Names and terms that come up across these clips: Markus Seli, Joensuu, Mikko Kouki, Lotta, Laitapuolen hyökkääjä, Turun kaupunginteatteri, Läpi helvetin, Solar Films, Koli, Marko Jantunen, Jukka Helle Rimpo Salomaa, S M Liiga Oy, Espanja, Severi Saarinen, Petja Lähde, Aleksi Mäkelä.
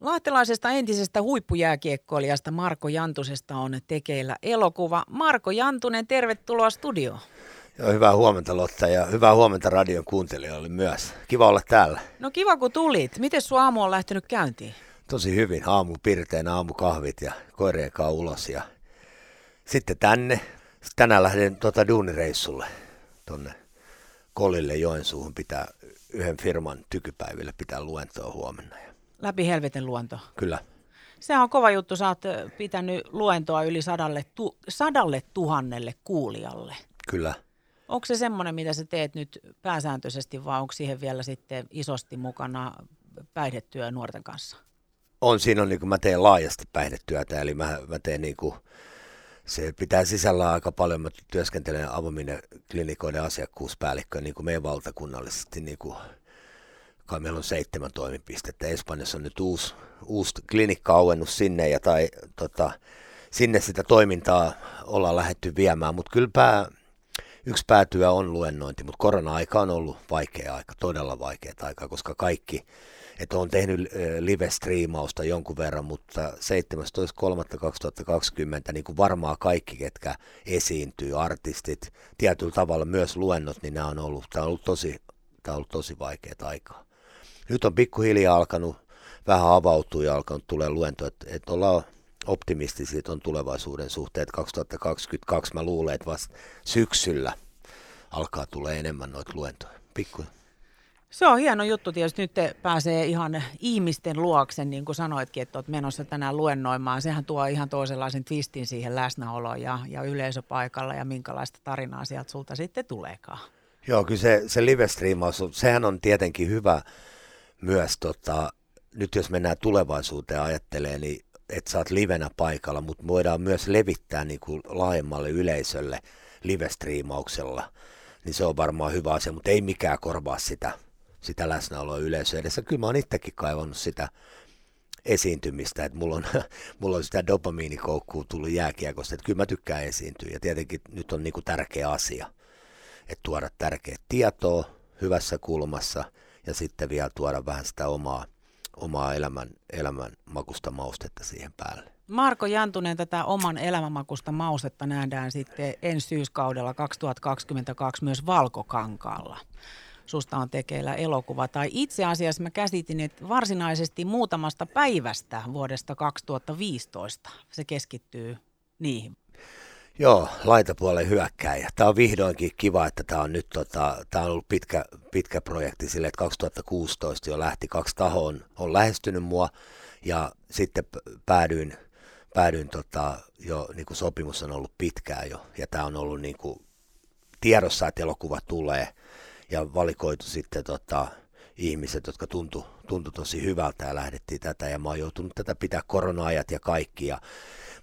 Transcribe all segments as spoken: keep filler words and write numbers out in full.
Lahtelaisesta entisestä huippujääkiekkoilijasta Marko Jantusesta on tekeillä elokuva. Marko Jantunen, tervetuloa studioon. Joo, hyvää huomenta Lotta ja hyvää huomenta radion kuuntelijoille myös. Kiva olla täällä. No kiva kun tulit. Miten sun aamu on lähtenyt käyntiin? Tosi hyvin. Aamu pirteen, aamukahvit ja koireekaan ulos ja sitten tänne. Tänään lähden tuota duunireissulle tuonne Kolille Joensuuhun, pitää yhden firman tykypäiville pitää luentoa huomenna. Läpi helvetin luento. Kyllä. Se on kova juttu, sä oot pitänyt luentoa yli sadalle, tu- sadalle tuhannelle kuulijalle. Kyllä. Onko se semmoinen, mitä sä teet nyt pääsääntöisesti, vai onko siihen vielä sitten isosti mukana päihdetyö nuorten kanssa? On, siinä on niin kuin mä teen laajasti päihdetyötä, eli mä, mä teen niin kuin, se pitää sisällä aika paljon, mä työskentelen avominen klinikoiden asiakkuuspäällikkö niin kuin meidän valtakunnallisesti niin kuin kai meillä on seitsemän toimipistettä. Espanjassa on nyt uusi, uusi klinikka-auennus sinne, ja tai, tota, sinne sitä toimintaa ollaan lähdetty viemään. Mutta kyllä pää, yksi päätyä on luennointi, mutta korona-aika on ollut vaikea aika, todella vaikea aika, koska kaikki, että on tehnyt live-striimausta jonkun verran, mutta seitsemästoista kolmatta kaksituhattakaksikymmentä, niin kuin varmaan kaikki, ketkä esiintyy, artistit, tietyllä tavalla myös luennot, niin nämä on ollut, tämä on ollut tosi, tämä on ollut tosi vaikeaa aikaa. Nyt on pikkuhiljaa alkanut vähän avautua ja alkanut tulee luento, että et ollaan optimistisia on tulevaisuuden suhteen. kaksituhattakaksikymmentäkaksi mä luulen, että vasta syksyllä alkaa tulla enemmän noita luentoja. Pikku. Se on hieno juttu tietysti. Nyt pääsee ihan ihmisten luokse, niin kuin sanoitkin, että olet menossa tänään luennoimaan. Sehän tuo ihan toisenlaisen twistin siihen läsnäoloon ja, ja yleisöpaikalla ja minkälaista tarinaa sieltä sulta sitten tuleekaan. Joo, kyllä se, se live-striimaus, sehän on tietenkin hyvä. Myös tota, nyt jos mennään tulevaisuuteen ajattelee, niin että sä oot livenä paikalla, mutta voidaan myös levittää niin kuin laajemmalle yleisölle live-striimauksella, niin se on varmaan hyvä asia, mutta ei mikään korvaa sitä, sitä läsnäoloa yleisö edessä. Kyllä mä oon itsekin kaivannut sitä esiintymistä, että mulla on, mulla on sitä dopamiinikoukkuu tullut jääkiekosta, että kyllä mä tykkään esiintyä ja tietenkin nyt on niin kuin tärkeä asia, että tuoda tärkeää tietoa hyvässä kulmassa, ja sitten vielä tuoda vähän sitä omaa, omaa elämän, elämän makusta maustetta siihen päälle. Marko Jantunen, tätä oman elämänmakusta maustetta nähdään sitten ensi syyskaudella kaksituhattakaksikymmentäkaksi myös Valkokankaalla. Susta on tekeillä elokuva. Tai itse asiassa mä käsitin, että varsinaisesti muutamasta päivästä vuodesta kaksituhattaviisitoista se keskittyy niihin. Joo, Laitapuolen hyökkääjä. Tämä on vihdoinkin kiva, että tämä on nyt tota, tämä on ollut pitkä, pitkä projekti sille, että kaksituhattakuusitoista jo lähti. Kaksi tahoa on, on lähestynyt mua ja sitten päädyin, päädyin tota, jo, niin kuin sopimus on ollut pitkään jo. Ja tämä on ollut niin kuin tiedossa, että elokuva tulee ja valikoitu sitten tota, ihmiset, jotka tuntui, tuntui tosi hyvältä ja lähdettiin tätä. Ja mä oon joutunut tätä pitää korona-ajat ja kaikki ja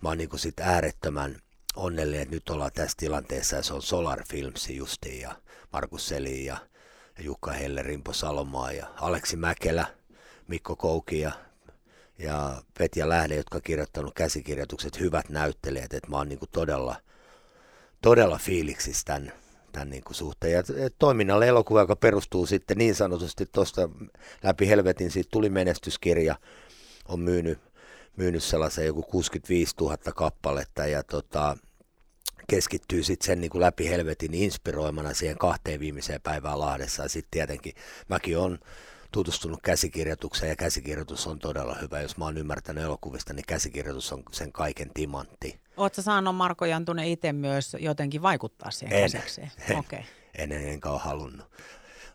mä oon niin kuin sit äärettömän onnellinen, että nyt ollaan tässä tilanteessa ja se on Solar Films justiin ja Markus Seli ja Jukka Helle Rimpo Salomaa ja Aleksi Mäkelä, Mikko Kouki ja, ja Petja Lähde, jotka on kirjoittanut käsikirjoitukset, hyvät näyttelijät, että mä oon niin kuin todella, todella fiiliksissä tämän, tämän niin kuin suhteen. Ja toiminnalle elokuva, joka perustuu sitten niin sanotusti tuosta Läpi helvetin, siitä tuli menestyskirja, on myynyt myynyt sellaisen joku kuusikymmentäviisituhatta kappaletta ja tota, keskittyy sitten sen niin kuin Läpi helvetin inspiroimana siihen kahteen viimeiseen päivään Lahdessa. Ja sitten tietenkin mäkin olen tutustunut käsikirjoitukseen ja käsikirjoitus on todella hyvä. Jos mä oon ymmärtänyt elokuvista, niin käsikirjoitus on sen kaiken timantti. Oletko saanut Marko Jantunen itse myös jotenkin vaikuttaa siihen en, käsikseen? En, okay. en, en enkä ole halunnut.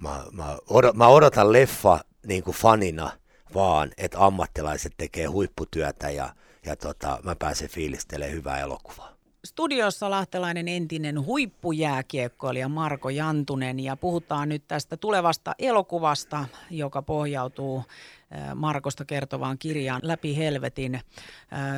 Mä, mä, odot, mä odotan leffa niin kuin fanina. Vaan, että ammattilaiset tekee huipputyötä ja, ja tota, mä pääsen fiilistelemään hyvää elokuvaa. Studiossa lahtelainen entinen huippujääkiekkoilija Marko Jantunen ja puhutaan nyt tästä tulevasta elokuvasta, joka pohjautuu Markosta kertovaan kirjaan Läpi helvetin.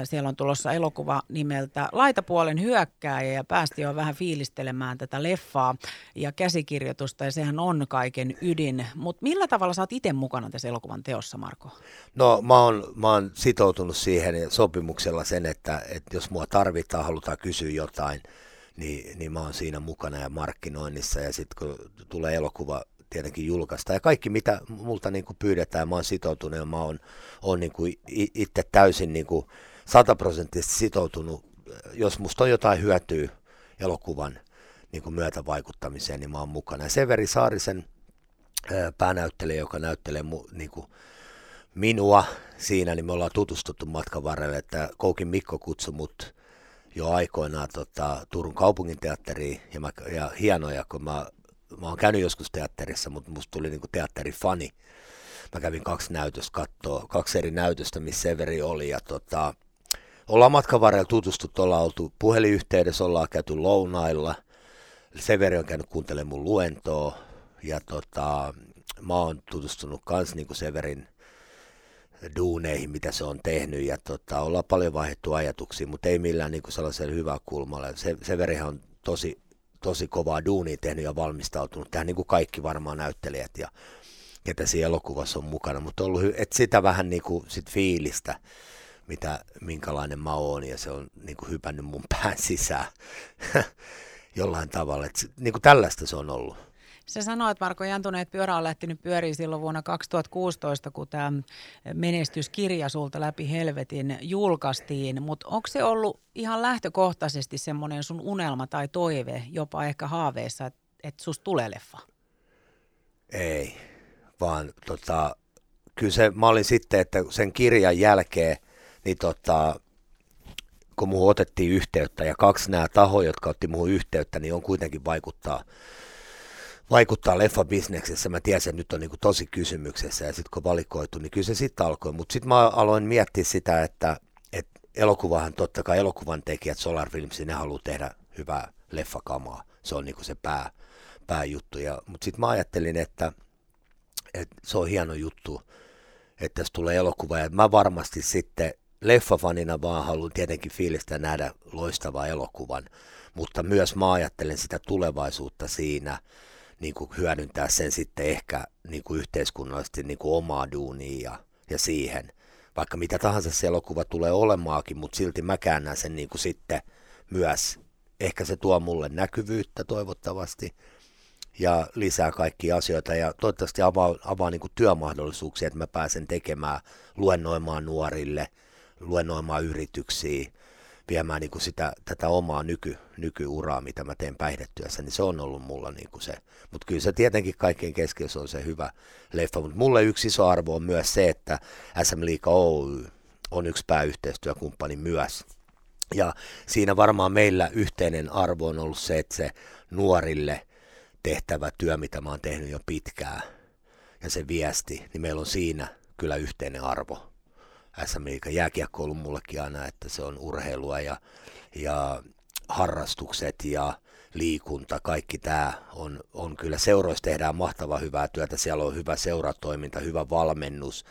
Siellä on tulossa elokuva nimeltä Laitapuolen hyökkääjä ja päästi jo vähän fiilistelemään tätä leffaa ja käsikirjoitusta ja sehän on kaiken ydin. Mutta millä tavalla sä oot itse mukana tässä elokuvan teossa, Marko? No mä oon, mä oon sitoutunut siihen sopimuksella sen, että, että jos mua tarvitaan, halutaan kysyä jotain, niin, niin mä oon siinä mukana ja markkinoinnissa ja sitten kun tulee elokuva tietenkin julkaistaan. Ja kaikki, mitä multa niin kuin pyydetään, mä oon sitoutunut ja mä oon, oon niin kuin itse täysin niin kuin sataprosenttisesti sitoutunut. Jos musta on jotain hyötyä elokuvan niin kuin myötävaikuttamiseen, niin mä oon mukana. Ja Severi Saarisen päänäyttelijä, joka näyttelee mu, niin kuin minua siinä, niin me ollaan tutustuttu matkan varrelle, että Koukin Mikko kutsui mut jo aikoinaan tota, Turun kaupunginteatteriin, ja, mä, ja hienoja, kun mä, mä oon käynyt joskus teatterissa, mutta musta tuli niinku teatterifani. Mä kävin kaksi näytöstä kattoo, kaksi eri näytöstä, missä Severi oli, ja tota, ollaan matkan varrella tutustuttu, ollaan oltu puhelinyhteydessä, ollaan käyty lounailla, Severi on käynyt kuuntelemaan mun luentoa, ja tota, mä oon tutustunut kans niinku Severin duuneihin, mitä se on tehnyt, ja tota, ollaan paljon vaihdettu ajatuksia, mutta ei millään niin kuin sellaisella hyvää kulmalla. Se, Severihan on tosi, tosi kovaa duunia tehnyt ja valmistautunut. Tähän niin kuin kaikki varmaan näyttelijät ja ketä siinä elokuvassa on mukana, mutta on ollut et sitä vähän niin kuin sit fiilistä, mitä, minkälainen mä oon, ja se on niin kuin hypännyt mun pään sisään jollain tavalla. Et, niin kuin tällaista se on ollut. Sä sanoit, Marko Jantunen, että pyörä on lähtenyt pyöriin silloin vuonna kaksituhattakuusitoista, kun tämä menestyskirja sulta Läpi helvetin julkaistiin, mutta onko se ollut ihan lähtökohtaisesti semmoinen sun unelma tai toive, jopa ehkä haaveissa, että et susta tulee leffa? Ei, vaan tota, kyllä se, mä olin sitten, että sen kirjan jälkeen, niin tota, kun muhun otettiin yhteyttä, ja kaksi nämä tahoja, jotka otti muhun yhteyttä, niin on kuitenkin vaikuttaa Vaikuttaa leffabisneksessä. Mä tiesin, että nyt on niin kuin tosi kysymyksessä, ja sitten kun valikoitu, niin kyllä se sitten alkoi. Mutta sitten mä aloin miettiä sitä, että, että elokuvahan, totta kai elokuvan tekijät, Solar Films, ne haluaa tehdä hyvää leffakamaa. Se on niin kuin se pää, pääjuttu. Mutta sitten mä ajattelin, että, että se on hieno juttu, että jos tulee elokuva. Ja mä varmasti sitten leffafanina vaan haluan tietenkin fiilistä nähdä loistavan elokuvan. Mutta myös mä ajattelen sitä tulevaisuutta siinä, niin kuin hyödyntää sen sitten ehkä niin kuin yhteiskunnallisesti niin kuin omaa duunia ja, ja siihen. Vaikka mitä tahansa se elokuva tulee olemaakin, mutta silti mä käännän sen niin kuin sitten myös. Ehkä se tuo mulle näkyvyyttä toivottavasti ja lisää kaikkia asioita ja toivottavasti avaa, avaa niin kuin työmahdollisuuksia, että mä pääsen tekemään, luennoimaan nuorille, luennoimaan yrityksiin, viemään niin kuin sitä, tätä omaa nyky, nykyuraa, mitä mä teen päihdetyössä, niin se on ollut mulla niin kuin se. Mutta kyllä se tietenkin kaikkien keskiössä on se hyvä leffa. Mutta mulle yksi iso arvo on myös se, että S M Liiga Oy on yksi pääyhteistyökumppani myös. Ja siinä varmaan meillä yhteinen arvo on ollut se, että se nuorille tehtävä työ, mitä mä oon tehnyt jo pitkään, ja se viesti, niin meillä on siinä kyllä yhteinen arvo. S M-liiga jääkiekko on ollut mullekin aina, että se on urheilua ja, ja harrastukset ja liikunta, kaikki tämä on, on kyllä. Seuroissa tehdään mahtavaa hyvää työtä, siellä on hyvä seuratoiminta, hyvä valmennus,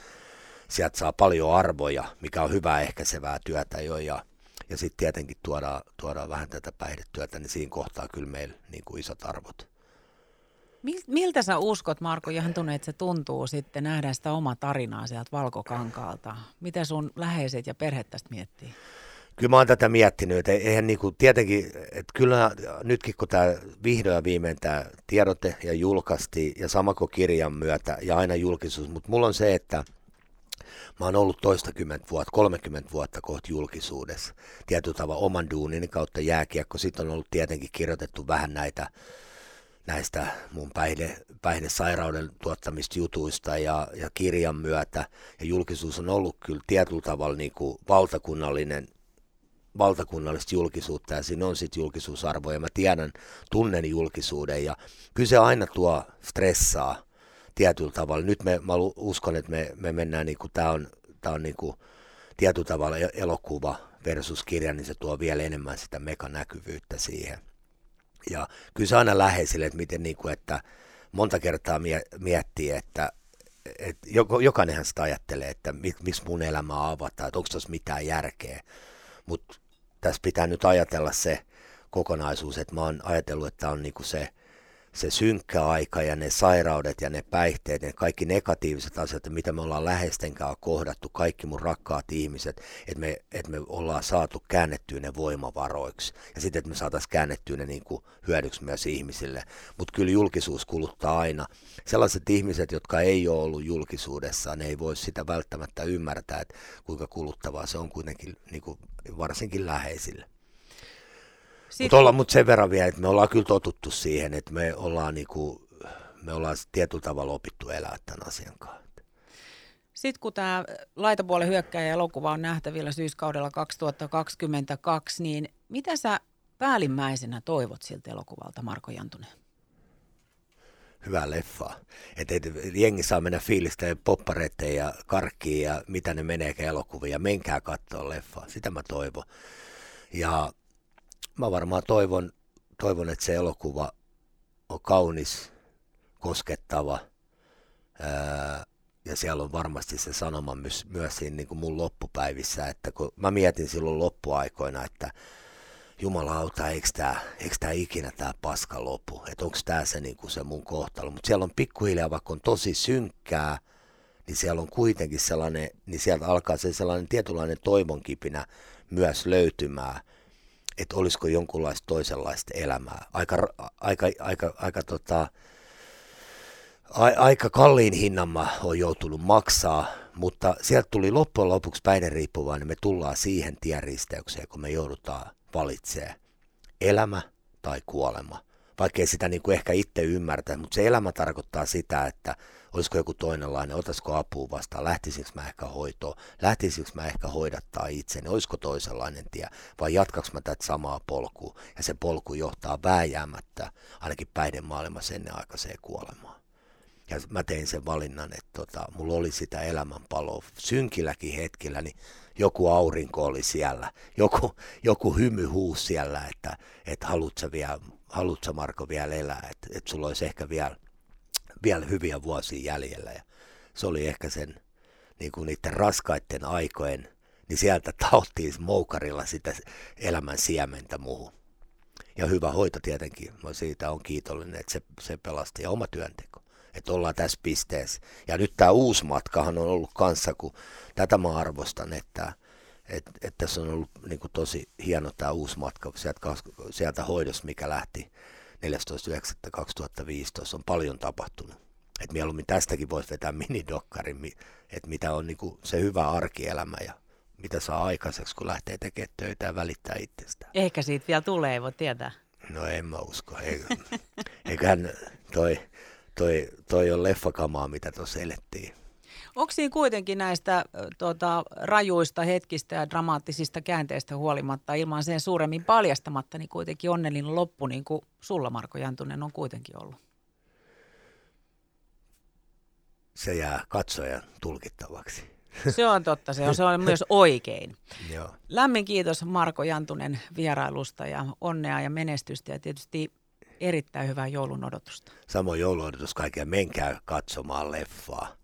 sieltä saa paljon arvoja, mikä on hyvää ehkäisevää työtä jo ja, ja sitten tietenkin tuodaan, tuodaan vähän tätä päihdetyötä, niin siinä kohtaa kyllä meillä niin kuin isot arvot. Miltä sä uskot, Marko Jantunen, että se tuntuu sitten nähdä sitä omaa tarinaa sieltä valkokankaalta? Mitä sun läheiset ja perhe tästä miettii? Kyllä mä oon tätä miettinyt, että eihän niinku tietenkin, että kyllä nytkin kun tämä vihdoin ja viimein tämä tiedote ja julkaistiin ja sama kuin kirjan myötä ja aina julkisuus, mutta mulla on se, että mä oon ollut toistakymmentä vuotta, kolmekymmentä vuotta kohta julkisuudessa tietyllä tavalla oman duunin kautta jääkiekko, sitten on ollut tietenkin kirjoitettu vähän näitä näistä mun päihde, päihdesairauden tuottamista jutuista ja, ja kirjan myötä. Ja julkisuus on ollut kyllä tietyllä tavalla niin kuin valtakunnallinen, valtakunnallista julkisuutta ja siinä on sitten julkisuusarvo ja mä tiedän, tunnen julkisuuden ja kyllä se aina tuo stressaa tietyllä tavalla. Nyt me, mä uskon, että me, me mennään, niin kuin tämä on, tää on niin kuin tietyllä tavalla elokuva versus kirja, niin se tuo vielä enemmän sitä mekanäkyvyyttä siihen. Ja kyllä se aina läheisille, että, miten, niin kuin, että monta kertaa miettii, että, että jokainenhan sitä ajattelee, että miksi mun elämää avataan, että onko tässä mitään järkeä. Mutta tässä pitää nyt ajatella se kokonaisuus, että mä oon ajatellut, että tämä on niin kuin se, se synkkä aika ja ne sairaudet ja ne päihteet, ne kaikki negatiiviset asiat, mitä me ollaan läheistenkään kohdattu, kaikki mun rakkaat ihmiset, että me, että me ollaan saatu käännettyä ne voimavaroiksi ja sitten, että me saataisiin käännettyä ne niin kuin hyödyksi myös ihmisille. Mutta kyllä julkisuus kuluttaa aina. Sellaiset ihmiset, jotka ei ole ollut julkisuudessa, ne ei voi sitä välttämättä ymmärtää, että kuinka kuluttavaa se on kuitenkin niin kuin varsinkin läheisille. Mutta mut sen verran vielä, että me ollaan kyllä totuttu siihen, että me ollaan, niinku, me ollaan tietyllä tavalla opittu elää tämän asian kanssa. Sitten kun tämä Laitapuolen hyökkääjä elokuva on nähtävillä syyskaudella kaksituhattakaksikymmentäkaksi, niin mitä sä päällimmäisenä toivot siltä elokuvalta, Marko Jantunen? Hyvää leffaa. Että et, jengi saa mennä fiilistä poppareitteen ja karkkiin ja mitä ne meneekään elokuviin ja menkää katsoa leffaa. Sitä mä toivon. Ja mä varmaan toivon, toivon, että se elokuva on kaunis, koskettava ää, ja siellä on varmasti se sanoma myös, myös siinä niin kuin mun loppupäivissä, että kun mä mietin silloin loppuaikoina, että jumalauta, eikö tää, eikö tää ikinä tää paska lopu, että onko tää se, niin kuin se mun kohtalo, mutta siellä on pikkuhiljaa, vaikka on tosi synkkää, niin siellä on kuitenkin sellainen, niin sieltä alkaa se sellainen tietynlainen toivonkipinä myös löytymään, että olisiko jonkunlaista toisenlaista elämää. Aika, aika, aika, aika, tota, a, aika kalliin hinnan mä oon joutunut maksaa, mutta sieltä tuli loppujen lopuksi päihderiippuvainen, niin me tullaan siihen tienristeykseen, kun me joudutaan valitsemaan elämä tai kuolema. Vaikka ei sitä niin kuin ehkä itse ymmärtää, mutta se elämä tarkoittaa sitä, että olisiko joku toinenlainen, otaisiko apua vastaan, lähtisinkö mä ehkä hoitoon, lähtisinkö mä ehkä hoidattaa itseni, olisiko toisenlainen tie, vai jatkaks mä tätä samaa polkua, ja se polku johtaa vääjäämättä ainakin päihdemaailmassa ennenaikaiseen kuolemaan. Ja mä tein sen valinnan, että tota, mulla oli sitä elämänpaloa synkilläkin hetkillä, niin joku aurinko oli siellä, joku, joku hymy huusi siellä, että, että haluut sä vielä, haluut sä Marko vielä elää, että, että sulla olisi ehkä vielä vielä hyviä vuosia jäljellä, ja se oli ehkä sen, niin kuin niiden raskaiden aikojen, niin sieltä tauttiin moukarilla sitä elämän siementä muuhun. Ja hyvä hoito tietenkin, mä siitä on kiitollinen, että se, se pelasti, ja oma työnteko, että ollaan tässä pisteessä. Ja nyt tämä uusi matkahan on ollut kanssa, kun tätä mä arvostan, että et, et tässä on ollut niin kuin tosi hieno tämä uusi matka sieltä, sieltä hoidossa, mikä lähti neljästoista yhdeksättä kaksituhattaviisitoista on paljon tapahtunut. Et mieluummin tästäkin voisi vetää minidokkarin, että mitä on niinku se hyvä arkielämä ja mitä saa aikaiseksi, kun lähtee tekemään töitä ja välittää itsestään. Ehkä siitä vielä tulee, ei voi tietää. No en mä usko. Eiköhän toi, toi, toi on leffakamaa, mitä tuossa elettiin. Onko siinä kuitenkin näistä tuota, rajuista hetkistä ja dramaattisista käänteistä huolimatta, ilman sen suuremmin paljastamatta, niin kuitenkin onnellinen loppu, niin kuin sulla Marko Jantunen on kuitenkin ollut? Se jää katsojan tulkittavaksi. Se on totta, se on, se on myös oikein. Joo. Lämmin kiitos Marko Jantunen vierailusta ja onnea ja menestystä ja tietysti erittäin hyvää joulun odotusta. Samoin joulun odotus kaikille, menkää katsomaan leffaa.